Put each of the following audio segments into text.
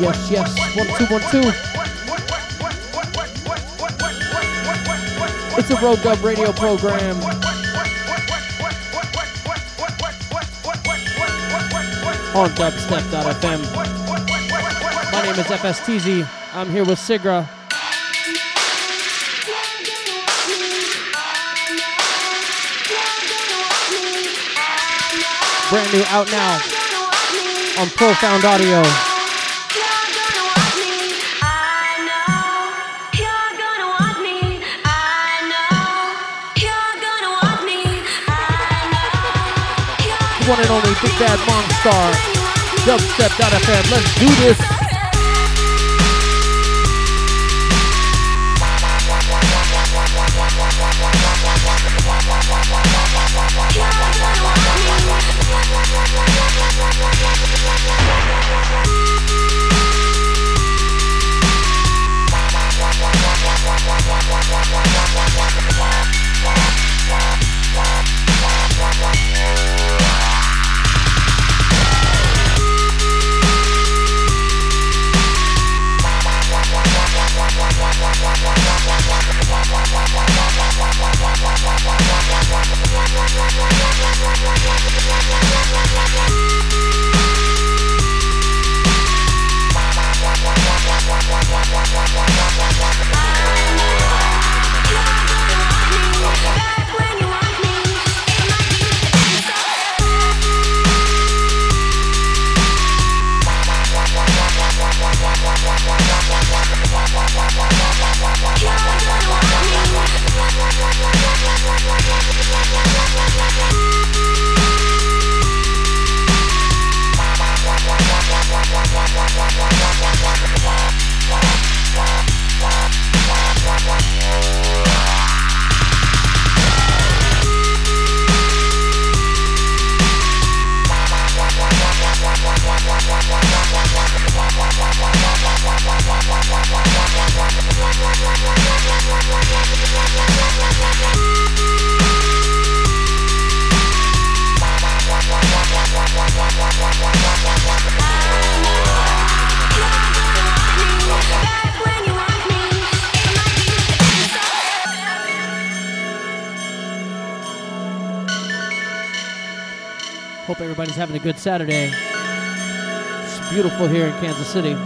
yes, yes. 1212. It's a Rogue Dub radio program. On dubstep.fm. My name is FSTZ. I'm here with Sigra. Brand new out now on Profound Audio. One and only Big Bad Monster, dubstep.fm. Let's do this. Hope everybody's having a good Saturday. It's beautiful here in Kansas City.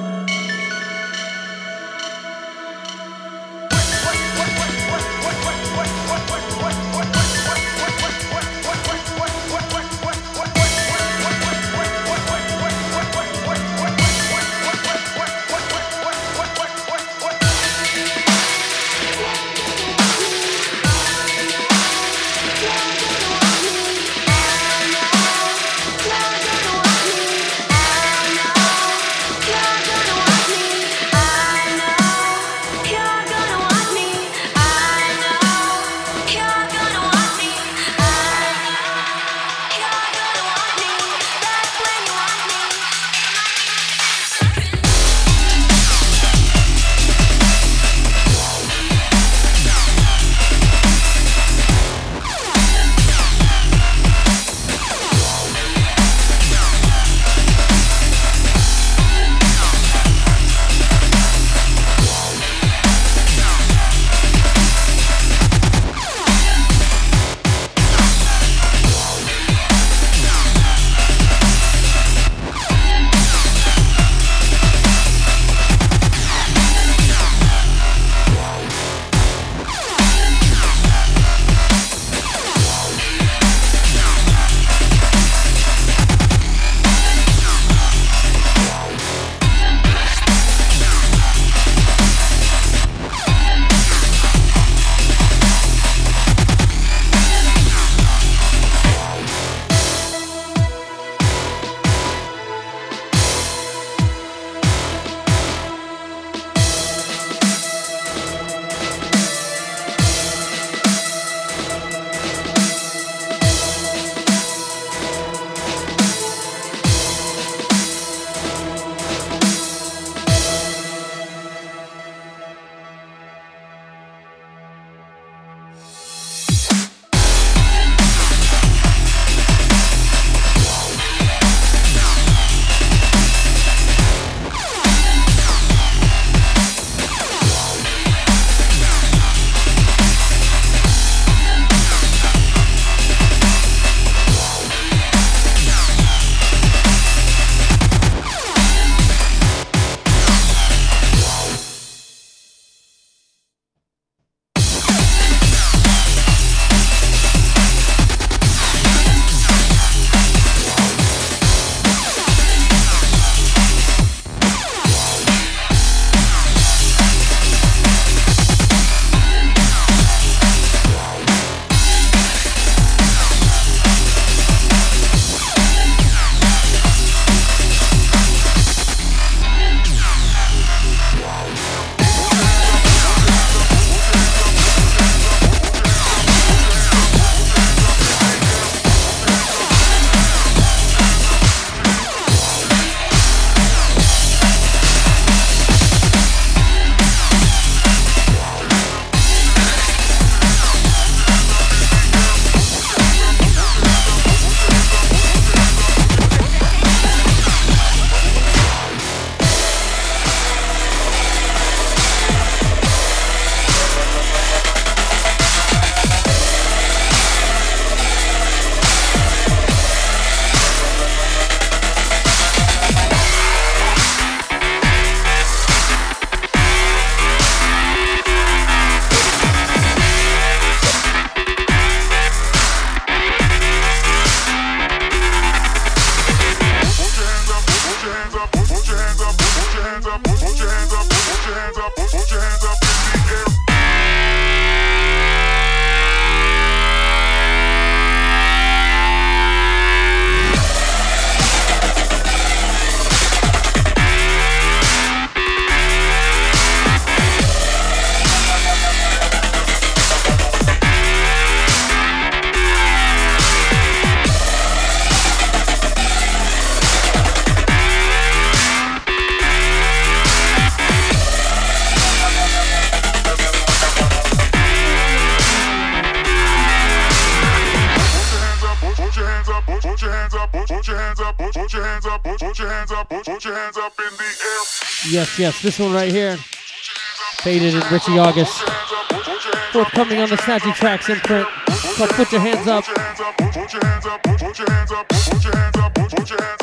Put your hands up, put your hands up in the air. Yes, yes, this one right here. Faded and Richie August. Forthcoming on the Snatchy Tracks imprint. So put your hands up. Put your hands up, put your hands up, put your hands up, put your hands up.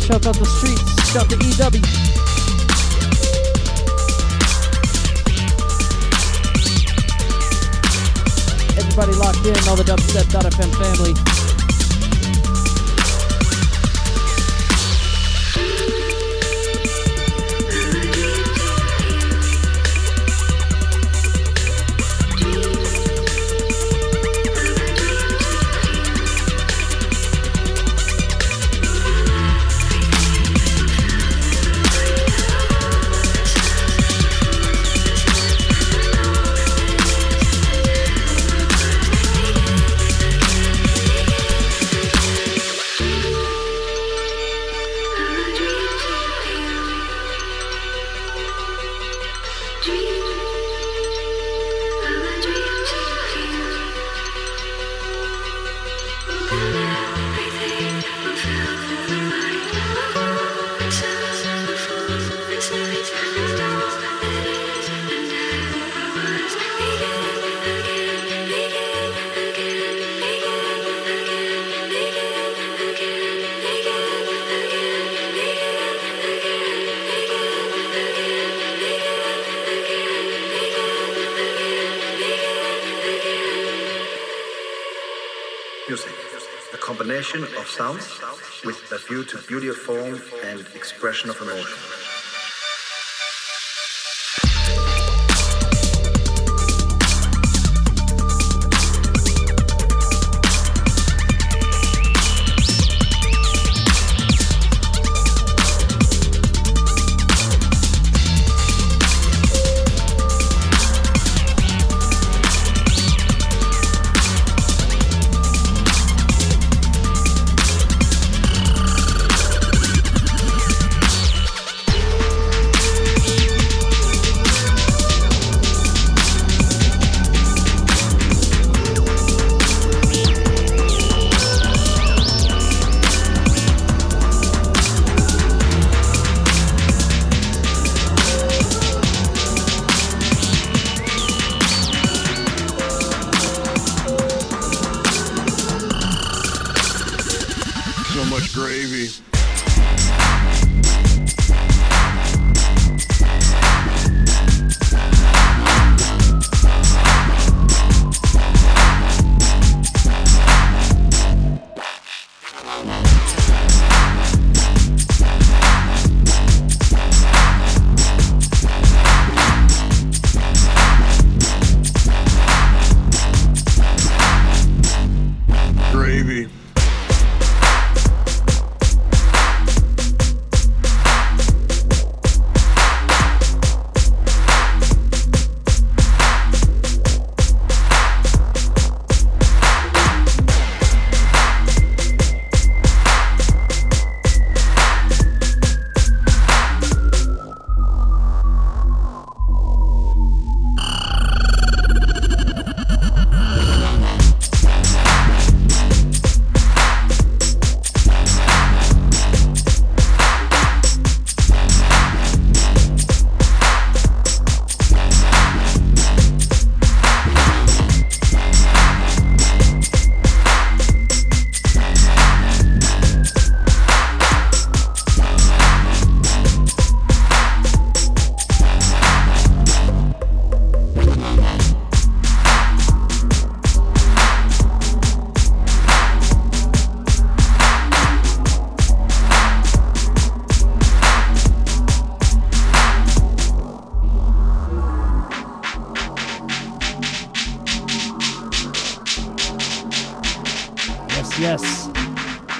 Shout out the streets, shout out the EW. Everybody locked in, all the dubstep.fm family. music, a combination of sounds with a view to beauty of form and expression of emotion.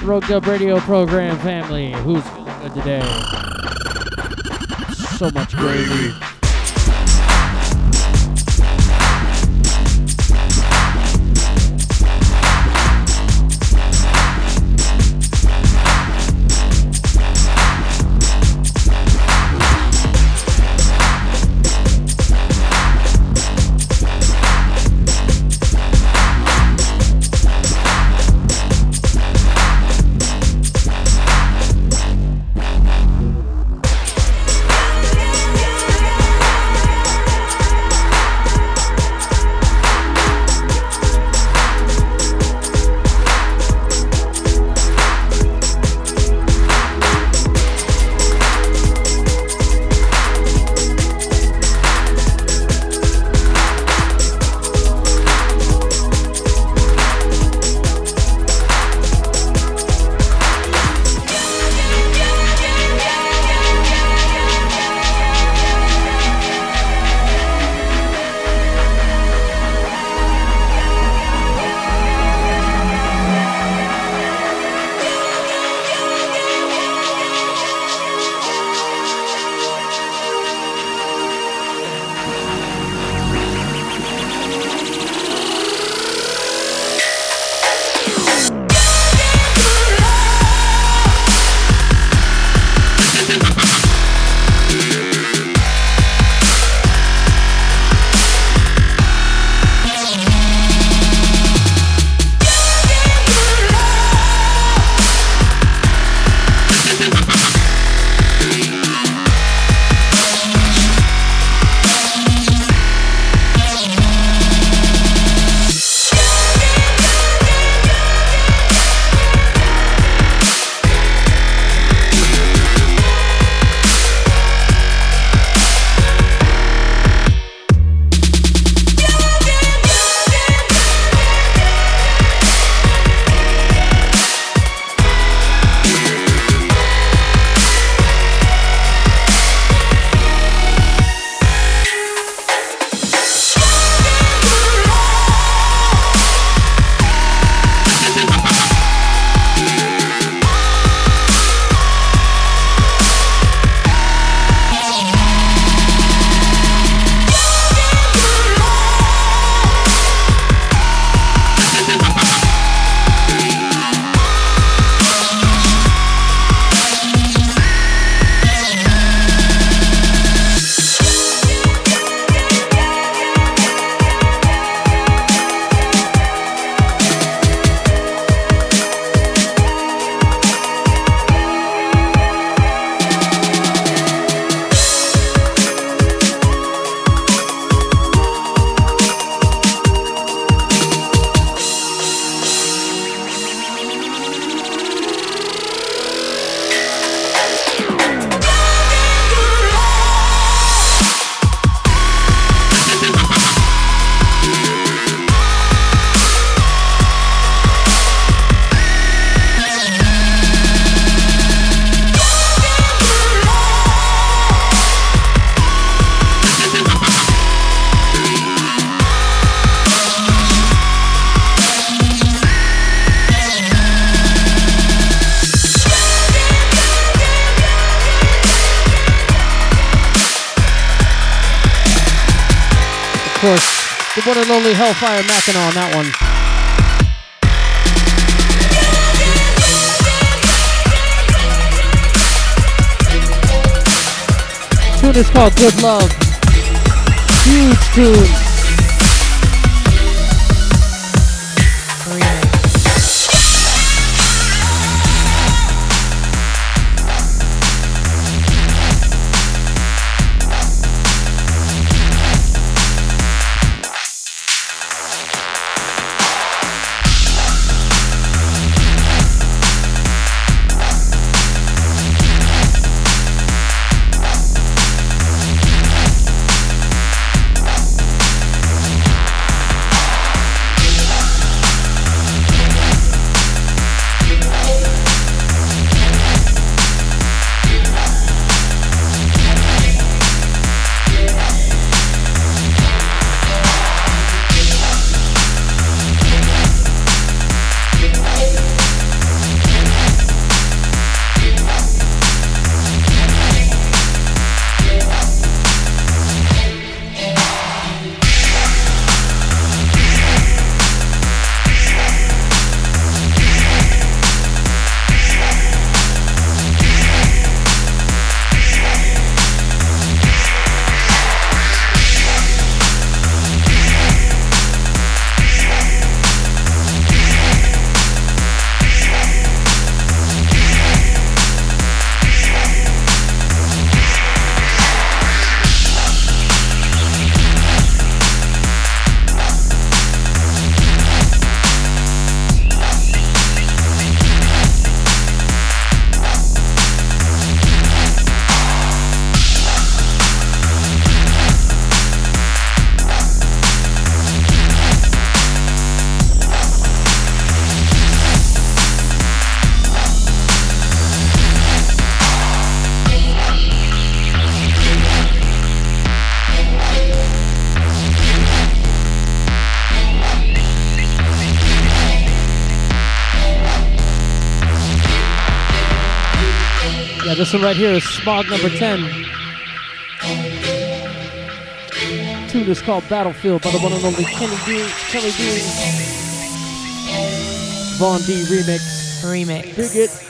Road Dub Radio Program family, who's feeling good today? So much gravy. one and only Hellfire Mackinac on that one. This tune is called Good Love. Huge tune. Oh yeah. This one right here is Smog number 10. Tune is called Battlefield by the one and only Kelly D. Vaughn D remix. Dig it.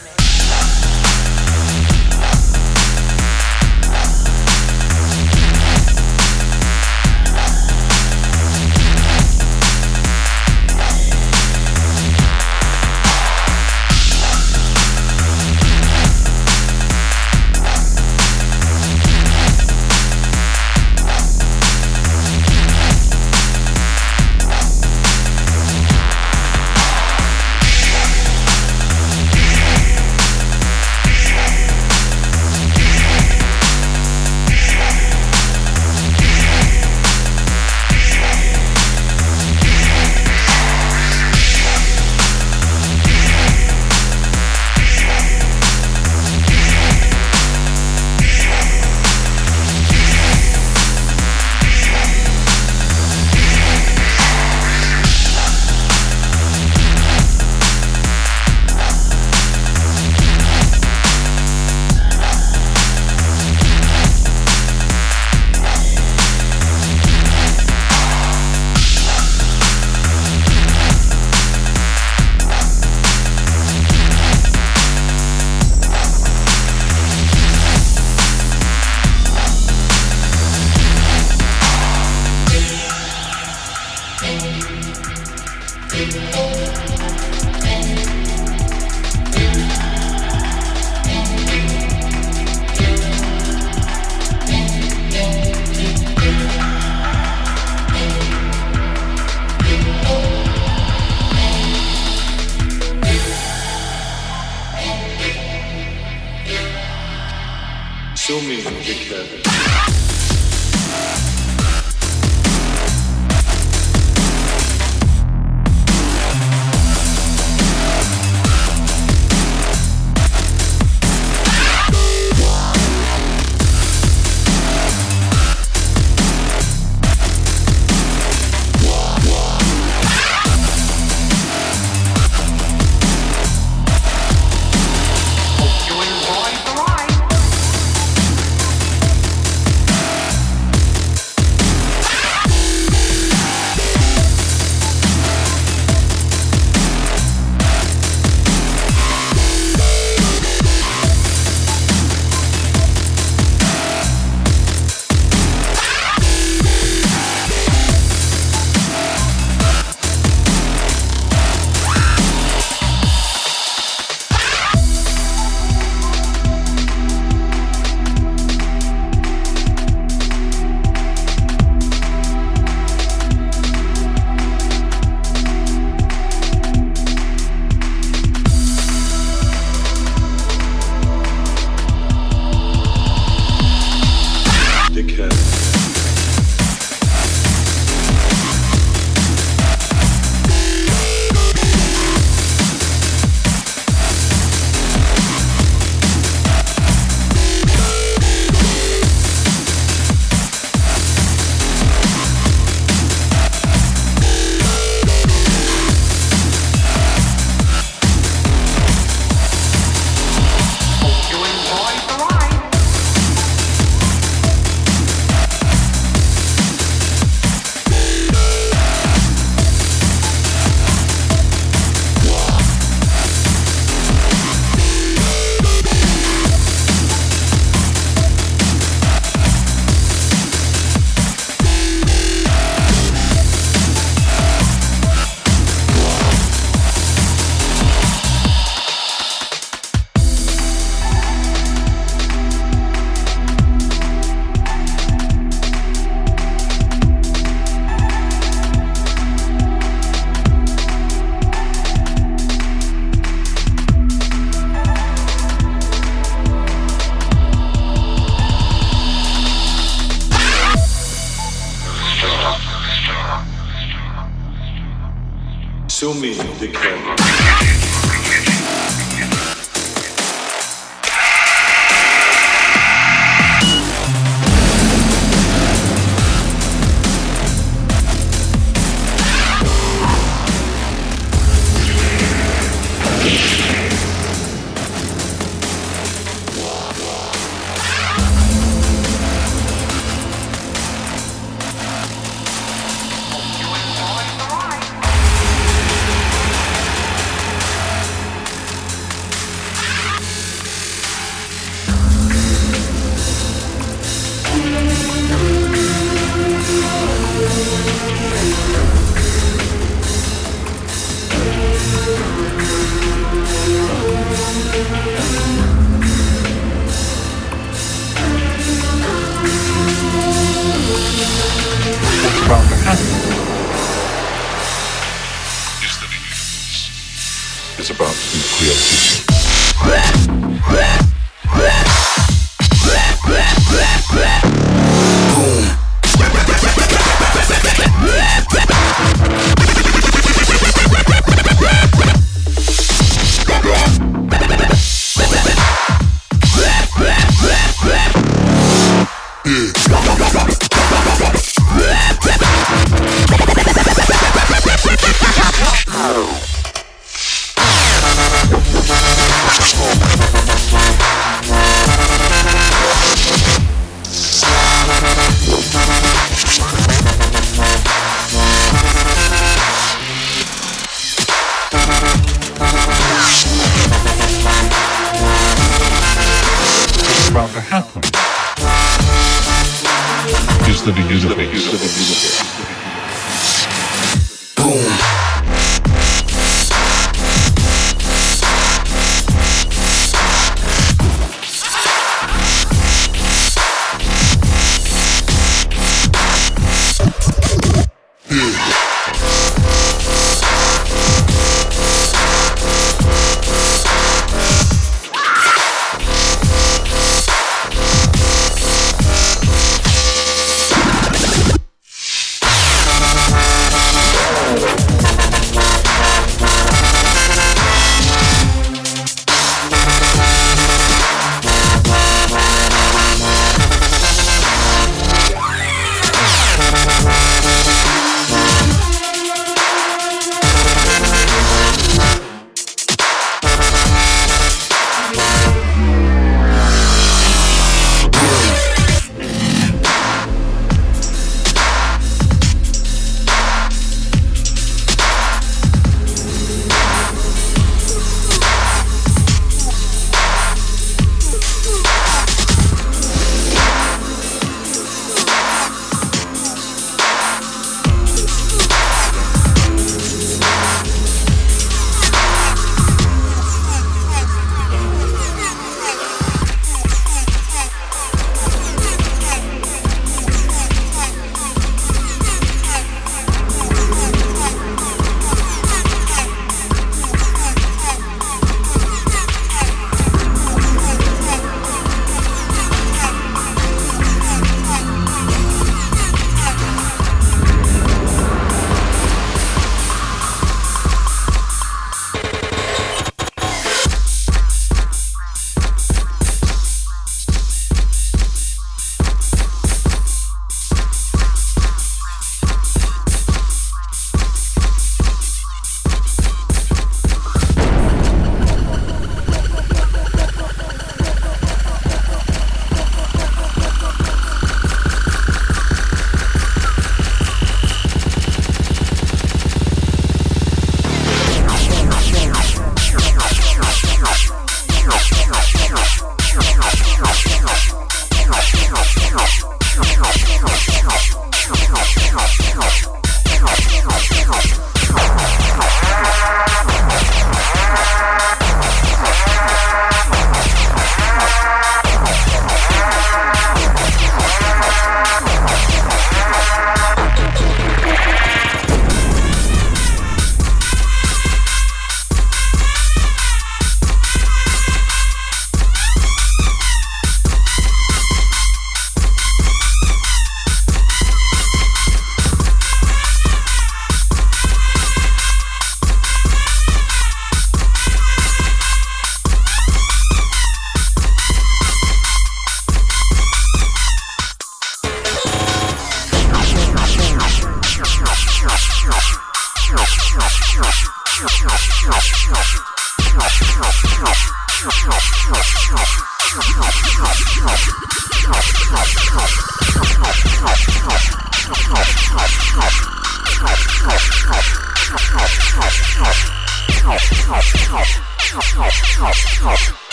Dummy, Dicker.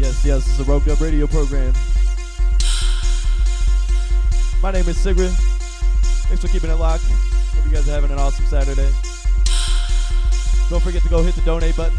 Yes, it's a Rogue Dub radio program. My name is Sigra. Thanks for keeping it locked. Hope you guys are having an awesome Saturday. Don't forget to go hit the donate button.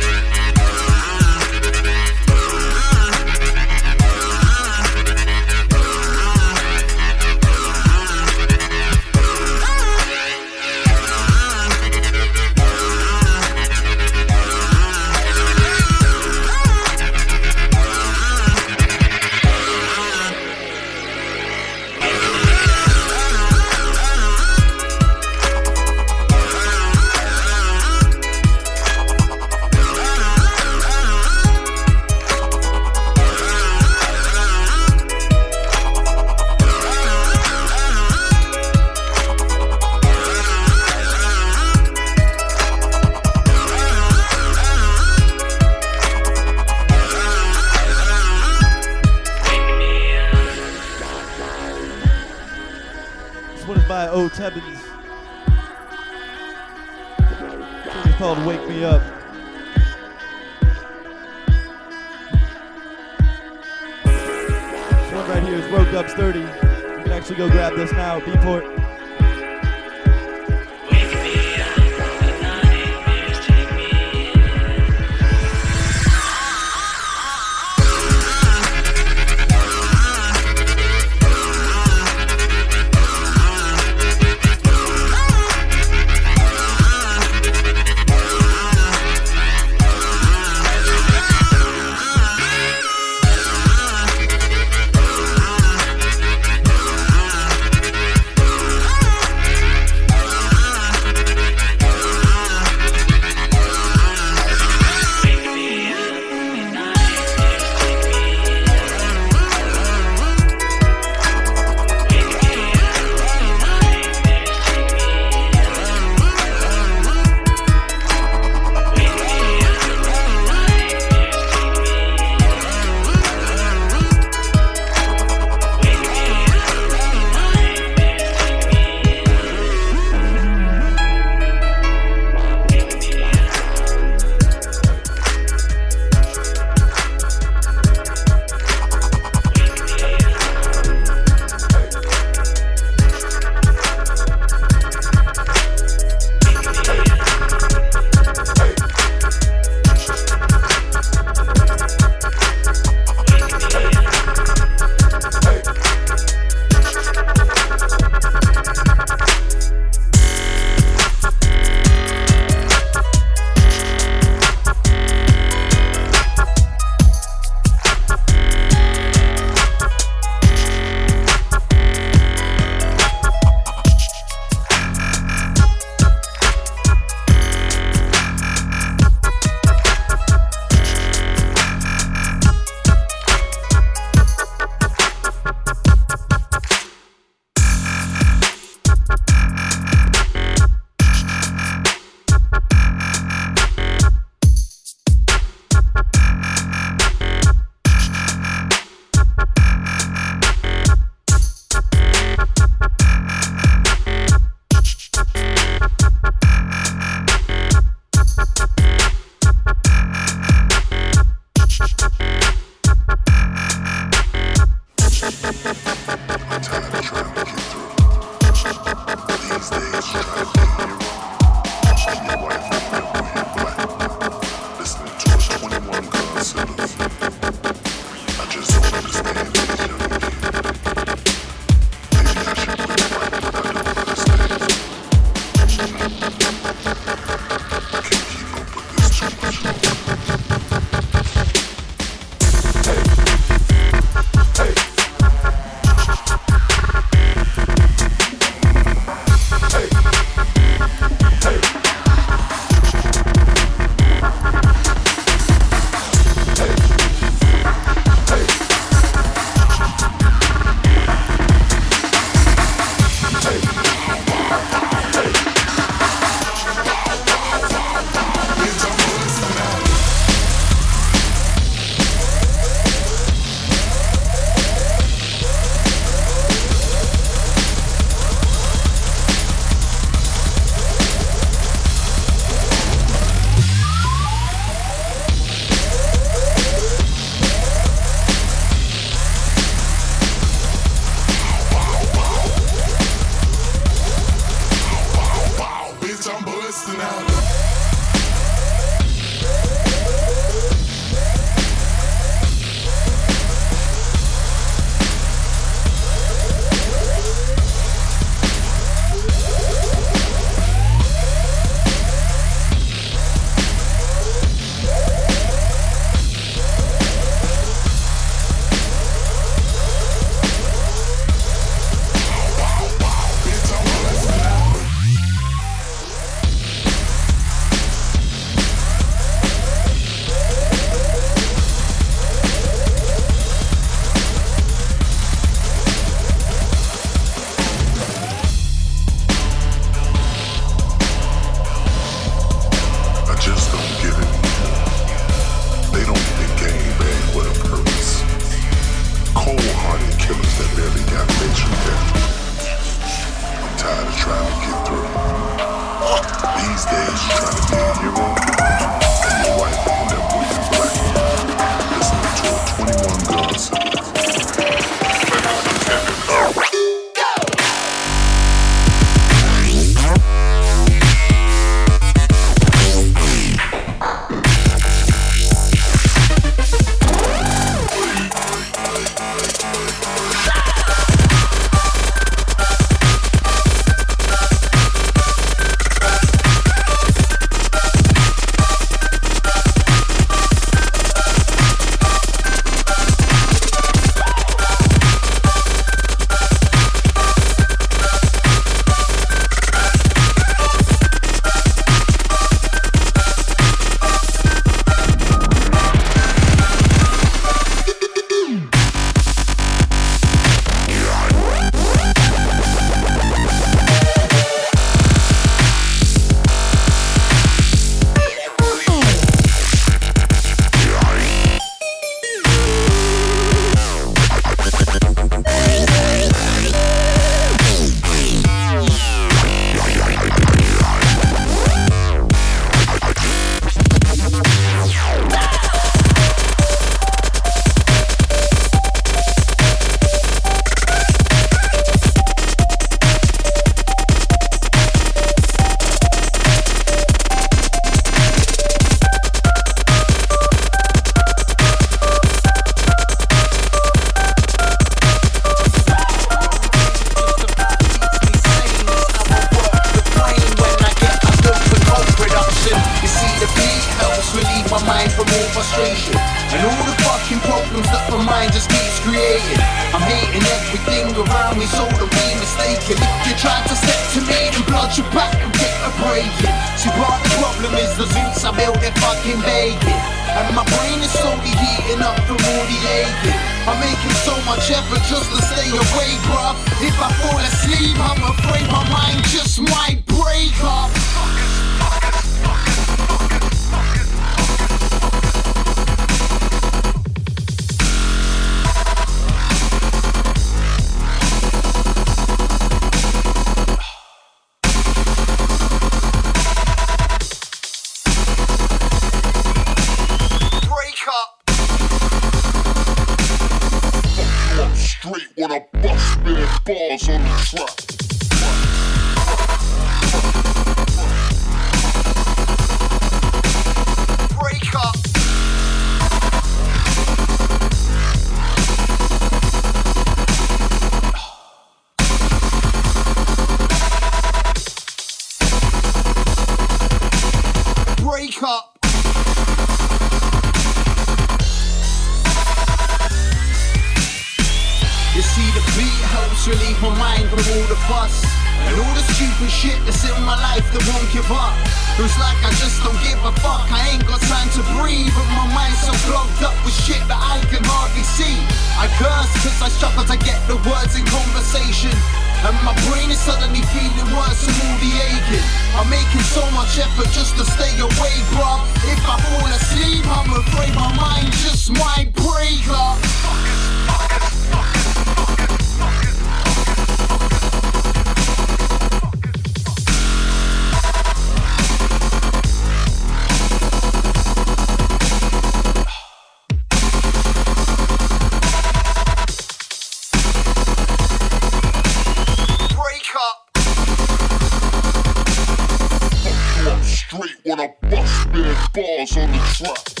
when I bust bad bars on the track.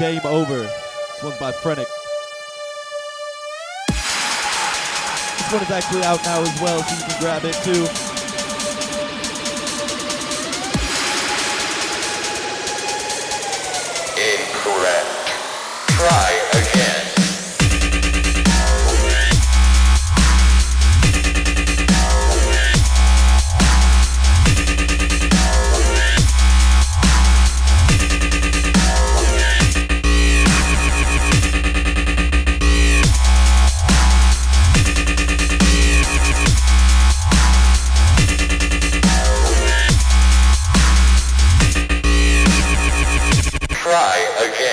Game Over. This one's by Frenic. This one is actually out now as well, so you can grab it too. Incorrect. Try again. Try again.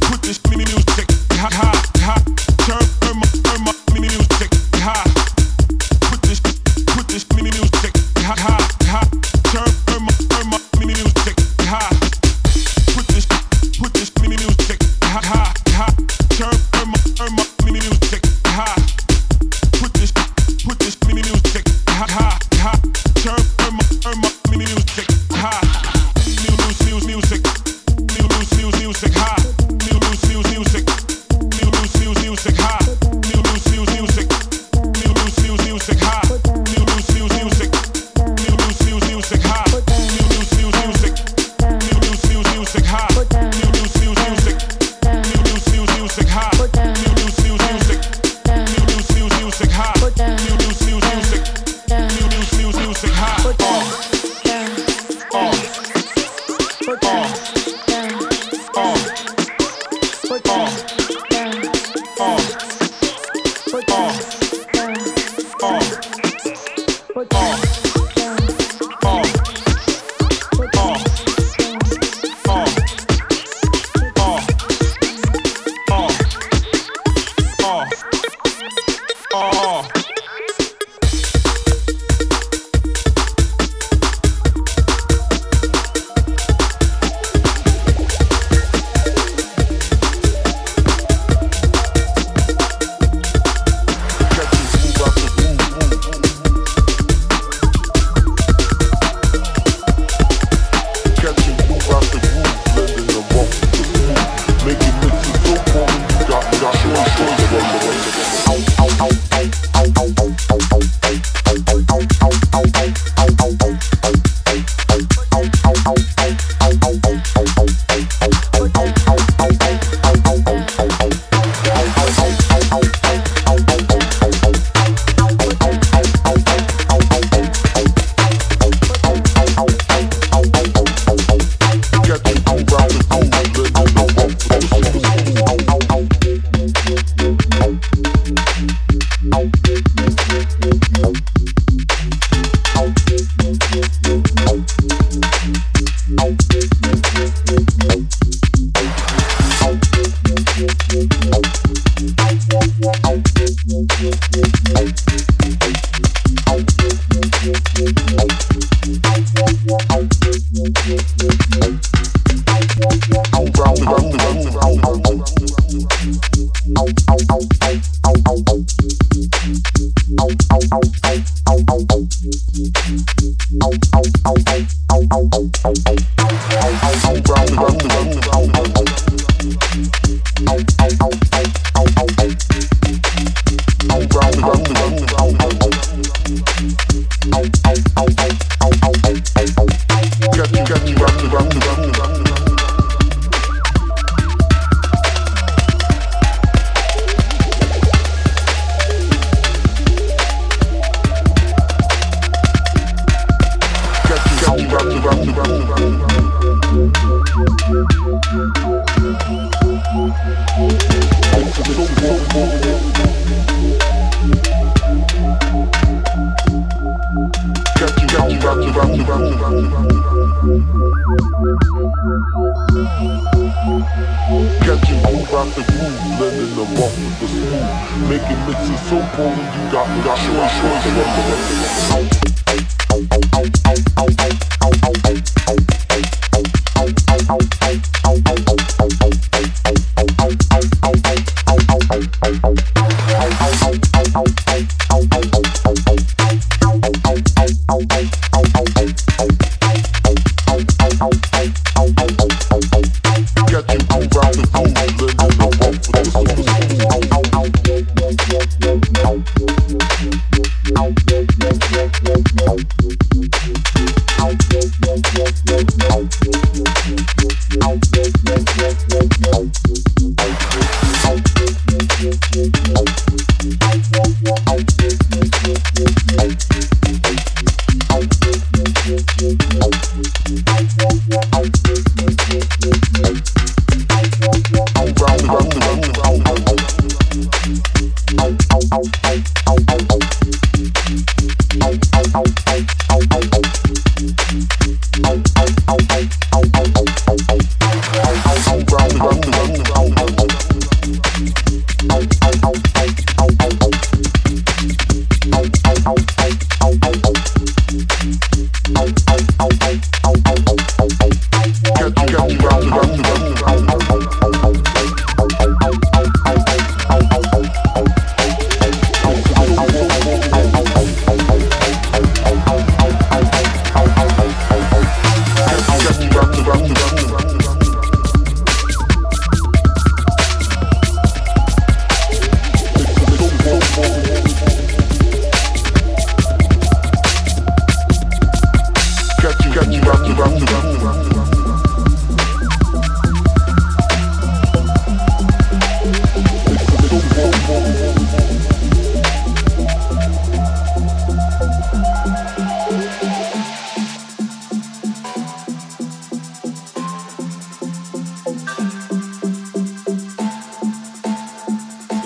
Put this music ha ha ha. Turn my music ha. Put this music ha ha ha. Turn my music ha. Put this music ha ha ha. Turn my music ha. Put this music ha ha ha. Turn my music ha. Music ha. Music ha. Music ha. Music ha. Music ha. Music ha. Music ha. Music ha.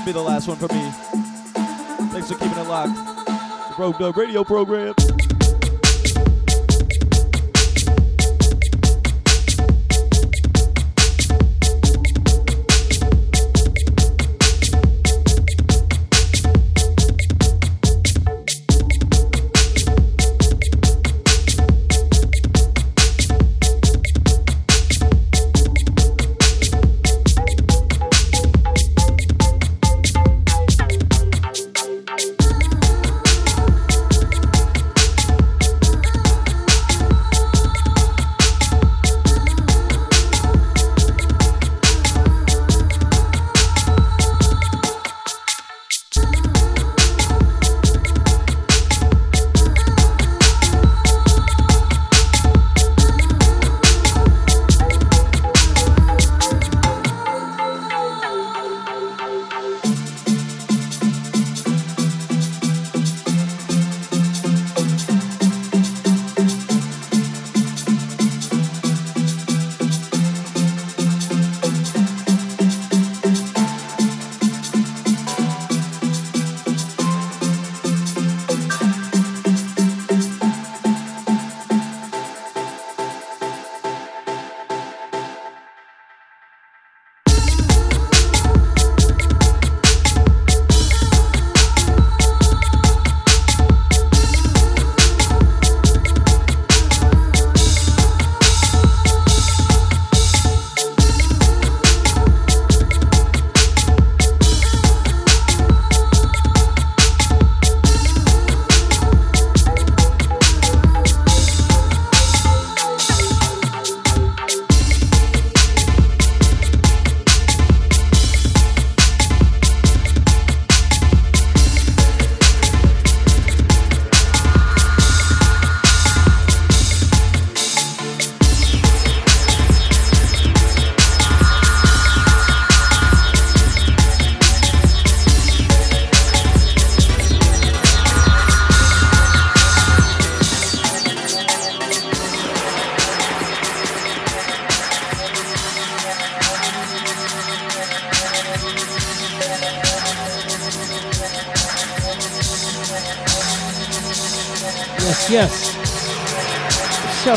be the last one for me. Thanks for keeping it locked. The Rogue Dub Radio Program.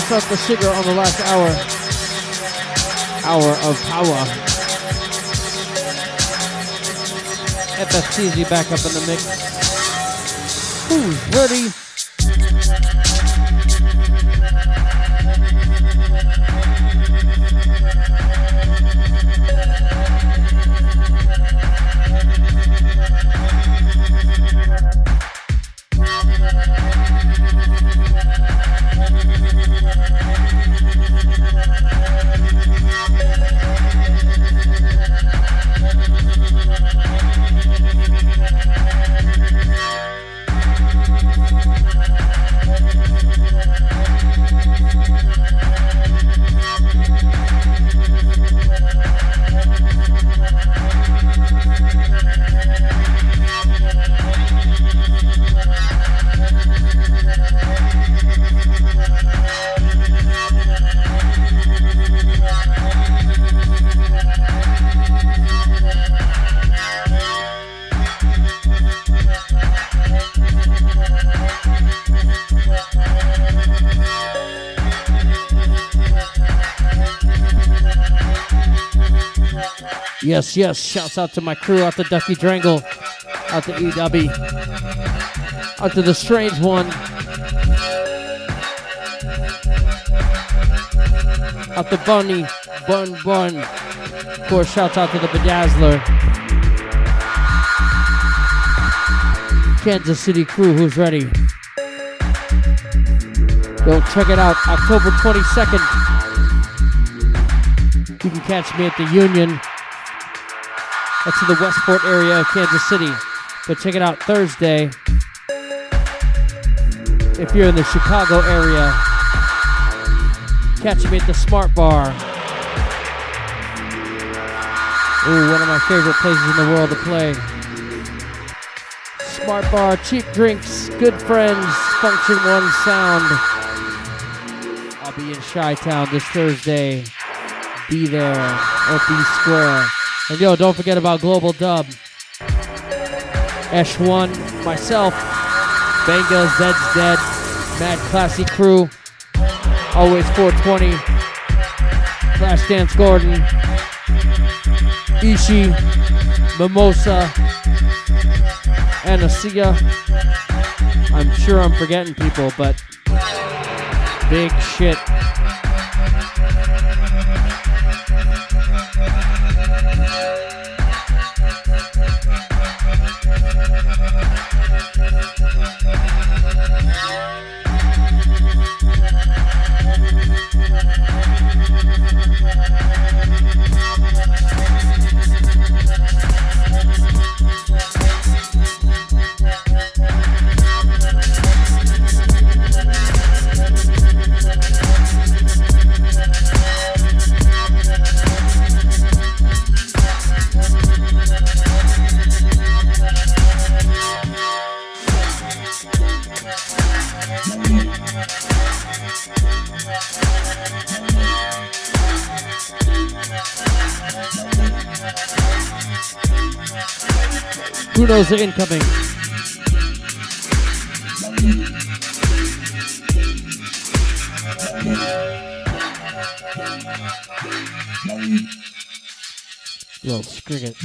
Shouts out to Sigra on the last hour of power. FSTZ back up in the mix. Who's ready? Yes, yes, shouts out to my crew, out to Ducky Drangle, out to EW, out to the Strange One, out to Bunny, Bun. Of course, shouts out to the Bedazzler, Kansas City crew, who's ready? Go check it out, October 22nd. You can catch me at the Union. That's in the Westport area of Kansas City. But check it out Thursday. If you're in the Chicago area, catch me at the Smart Bar. Ooh, one of my favorite places in the world to play. Smart Bar, cheap drinks, good friends, Function One sound. I'll be in Chi-Town this Thursday. Be there or be square. And yo, don't forget about Global Dub. Esh One, myself, Benga, Zed's Dead, Mad Classy Crew, Always 420, Flash Dance Gordon, Ishii, Mimosa, Anasia. I'm sure I'm forgetting people, but big shit. Who knows the incoming? Little scrigget.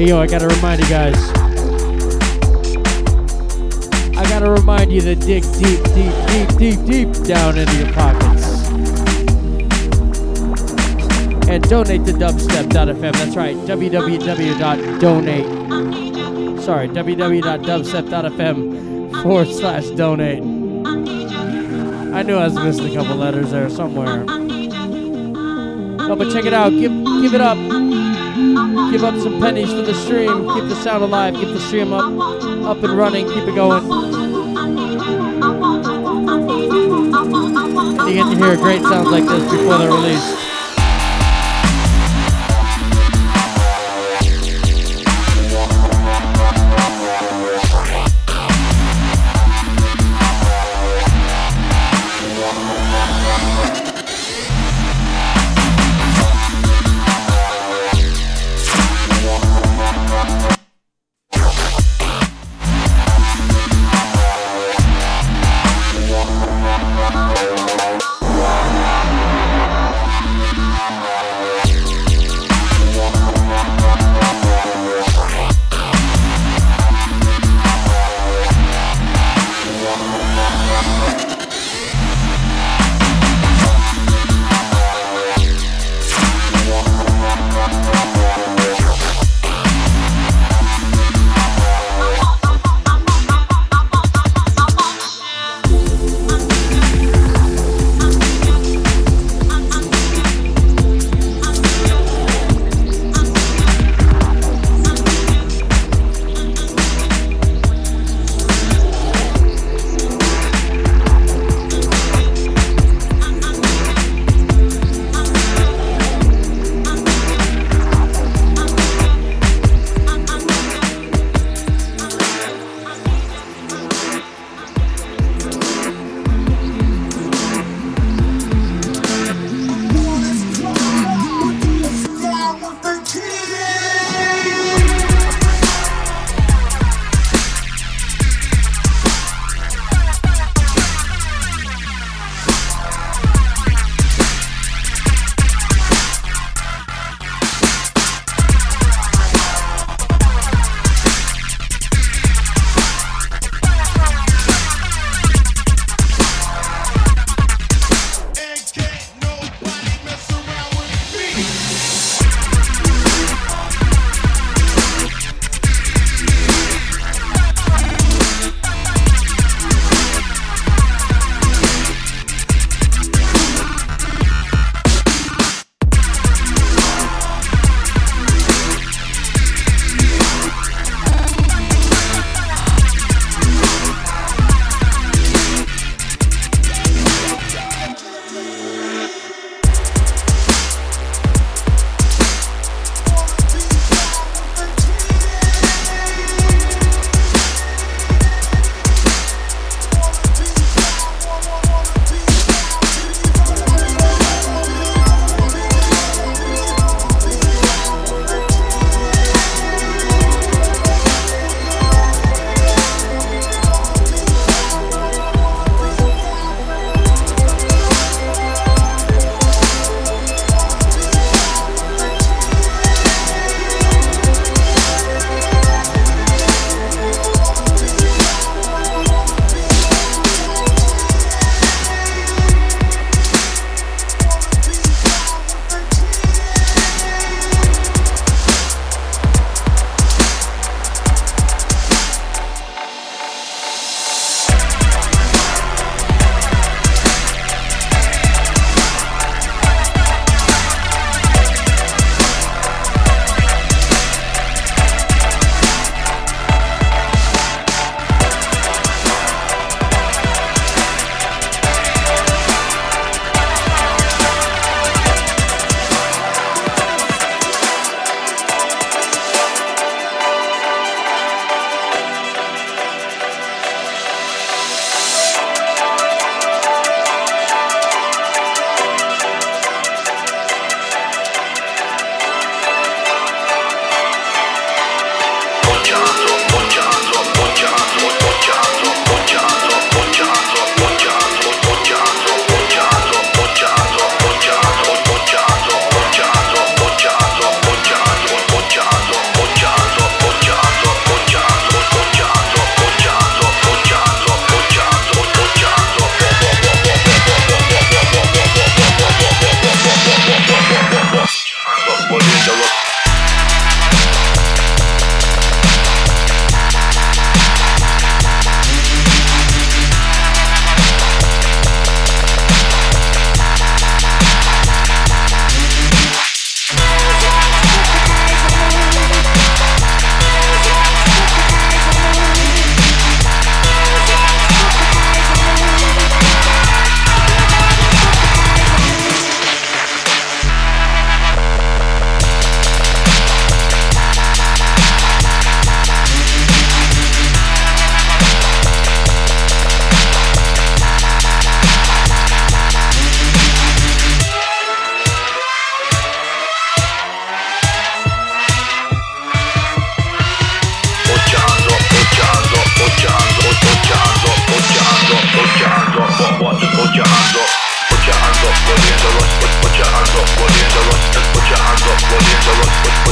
Yo, I gotta remind you to dig deep down into your pockets. And donate to dubstep.fm. That's right, www.dubstep.fm/donate. I knew I was missing a couple letters there somewhere. No, but check it out. Give it up. Give up some pennies to the stream. Keep the sound alive. Keep the stream up and running. Keep it going. You get to hear great sounds like this before they're released.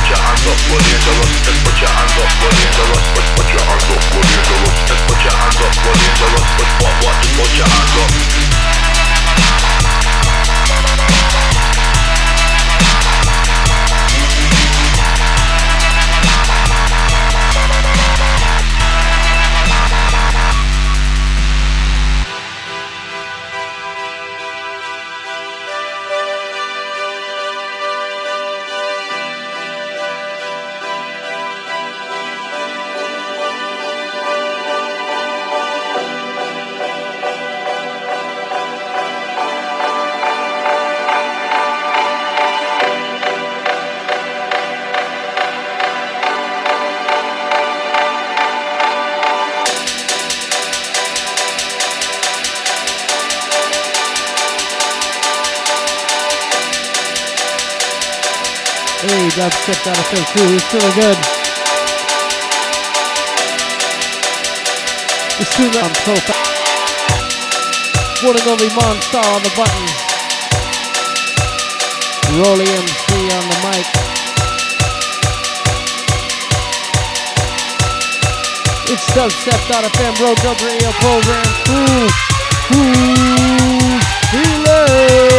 put your hands up, put your hands up, and put your hands up, put your hands up, and put your hands up, put your hands up, and put your hands up, put your hands up, and put your hands up. Dubstep.fm crew, it's feeling good. It's too loud on Profound. What an only monster on the buttons. Rolly MC on the mic. It's Dubstep.fm, Road Dub Radio Program. Feel it.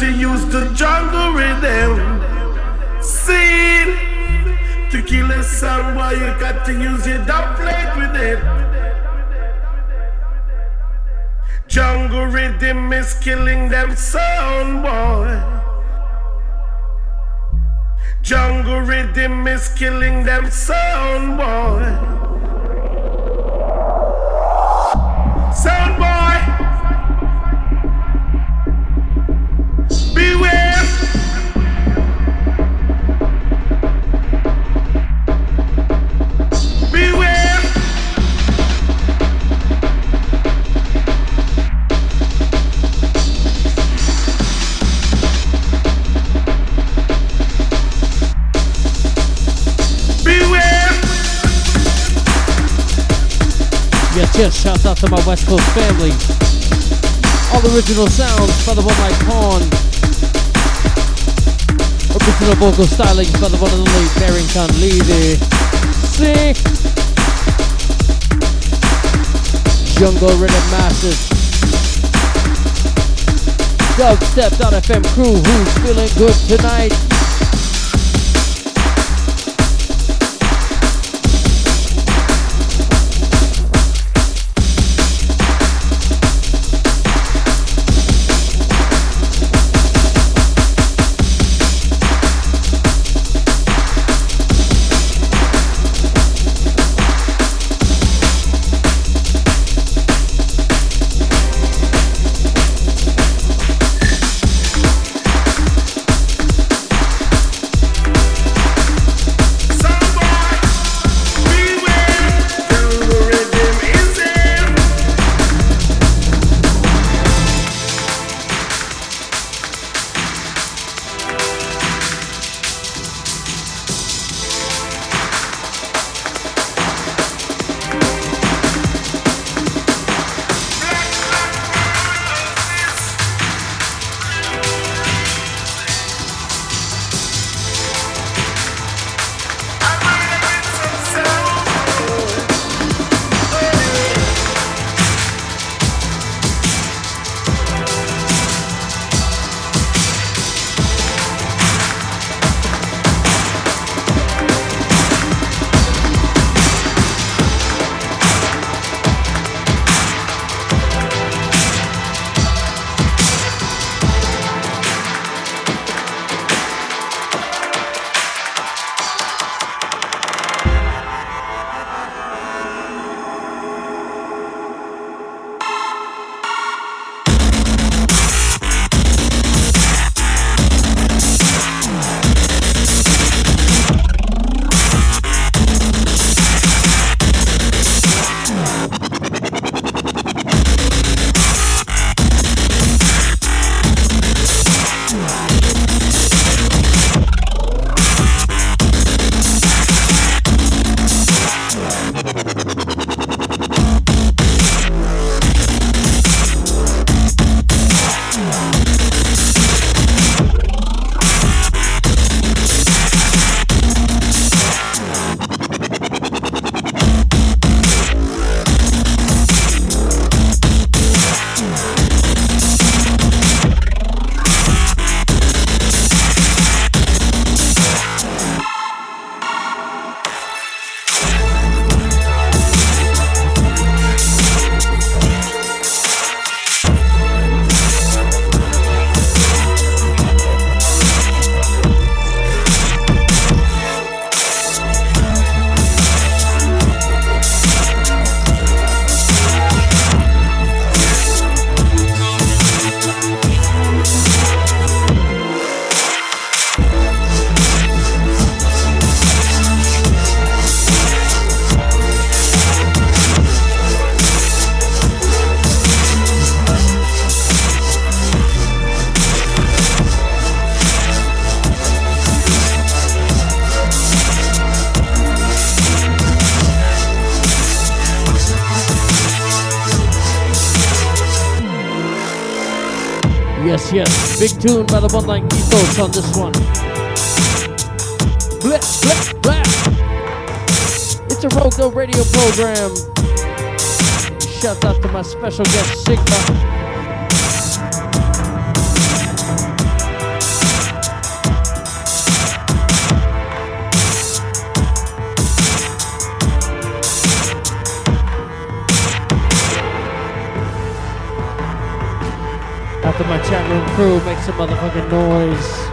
to use the jungle rhythm. See, to kill a sound, why you got to use your dub plate with it. Jungle rhythm is killing them sound, boy. Jungle rhythm is killing them sound, boy. Sound boy, beware. Beware. Yes, yes, shout out to my West Coast family. All original sounds by the one like Horn. Original vocal styling by the one and only Barrington Levy. Sick! Jungle Rhythm Masters. Dubstep.fm crew, who's feeling good tonight? Big tune by the one like Ethos on this one. Blip, blip, blip. It's a Rogo radio program. Shout out to my special guest, Sigra. to my chat room crew. Make some motherfucking noise.